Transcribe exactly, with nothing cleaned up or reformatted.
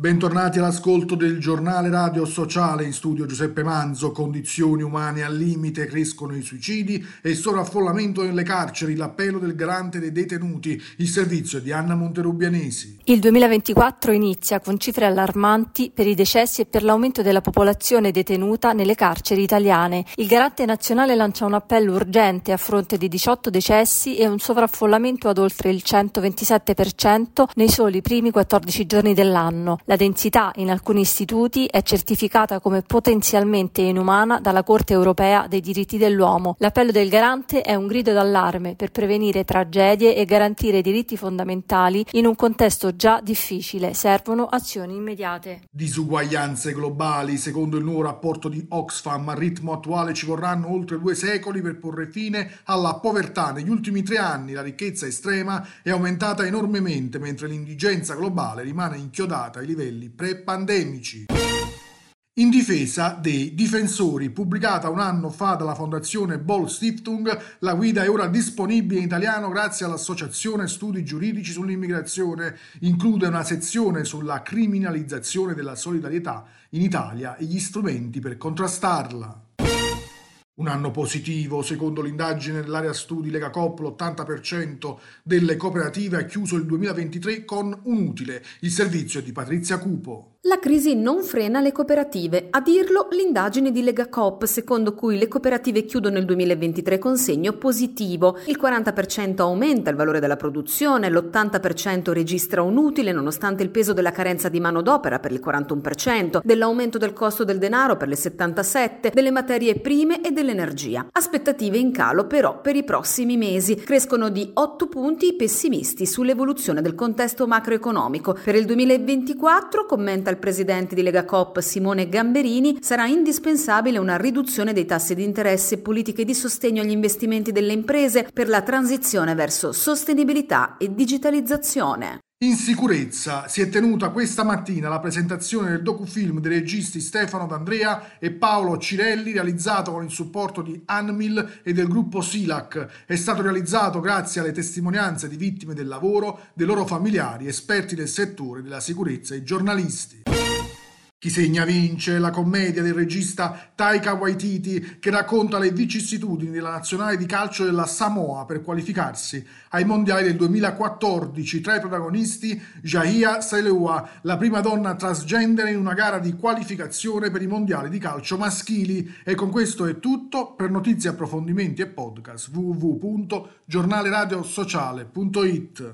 Bentornati all'ascolto del giornale radio sociale, in studio Giuseppe Manzo. Condizioni umane al limite, crescono i suicidi e il sovraffollamento nelle carceri, l'appello del garante dei detenuti, il servizio di Anna Monterubbianesi. Il duemilaventiquattro inizia con cifre allarmanti per i decessi e per l'aumento della popolazione detenuta nelle carceri italiane. Il garante nazionale lancia un appello urgente a fronte di diciotto decessi e un sovraffollamento ad oltre il centoventisette per cento nei soli primi quattordici giorni dell'anno. La densità in alcuni istituti è certificata come potenzialmente inumana dalla Corte Europea dei Diritti dell'Uomo. L'appello del garante è un grido d'allarme per prevenire tragedie e garantire diritti fondamentali in un contesto già difficile. Servono azioni immediate. Disuguaglianze globali. Secondo il nuovo rapporto di Oxfam, al ritmo attuale ci vorranno oltre due secoli per porre fine alla povertà. Negli ultimi tre anni la ricchezza estrema è aumentata enormemente, mentre l'indigenza globale rimane inchiodata ai livelli pre-pandemici. In difesa dei difensori, pubblicata un anno fa dalla Fondazione Boll Stiftung, la guida è ora disponibile in italiano grazie all'Associazione Studi Giuridici sull'Immigrazione. Include una sezione sulla criminalizzazione della solidarietà in Italia e gli strumenti per contrastarla. Un anno positivo. Secondo l'indagine dell'area studi Legacoop, l'ottanta per cento delle cooperative ha chiuso il duemilaventitré con un utile. Il servizio di Patrizia Cupo. La crisi non frena le cooperative. A dirlo l'indagine di Legacoop, secondo cui le cooperative chiudono il duemilaventitré con segno positivo. Il quaranta per cento aumenta il valore della produzione, l'ottanta per cento registra un utile nonostante il peso della carenza di manodopera per il quarantuno per cento, dell'aumento del costo del denaro per le settantasette per cento, delle materie prime e dell'energia. Aspettative in calo però per i prossimi mesi. Crescono di otto punti i pessimisti sull'evoluzione del contesto macroeconomico. Per il duemilaventiquattro, commenta il presidente di Legacoop Simone Gamberini, sarà indispensabile una riduzione dei tassi di interesse, politiche di sostegno agli investimenti delle imprese per la transizione verso sostenibilità e digitalizzazione. In sicurezza si è tenuta questa mattina la presentazione del docufilm dei registi Stefano D'Andrea e Paolo Cirelli, realizzato con il supporto di Anmil e del gruppo Silac. È stato realizzato grazie alle testimonianze di vittime del lavoro, dei loro familiari, esperti del settore della sicurezza e giornalisti. Chi segna vince, la commedia del regista Taika Waititi, che racconta le vicissitudini della nazionale di calcio della Samoa per qualificarsi ai mondiali del duemilaquattordici. Tra i protagonisti Jaiya Saleua, la prima donna transgender in una gara di qualificazione per i mondiali di calcio maschili. E con questo è tutto. Per notizie, approfondimenti e podcast, w w w punto giornale radio sociale punto i t.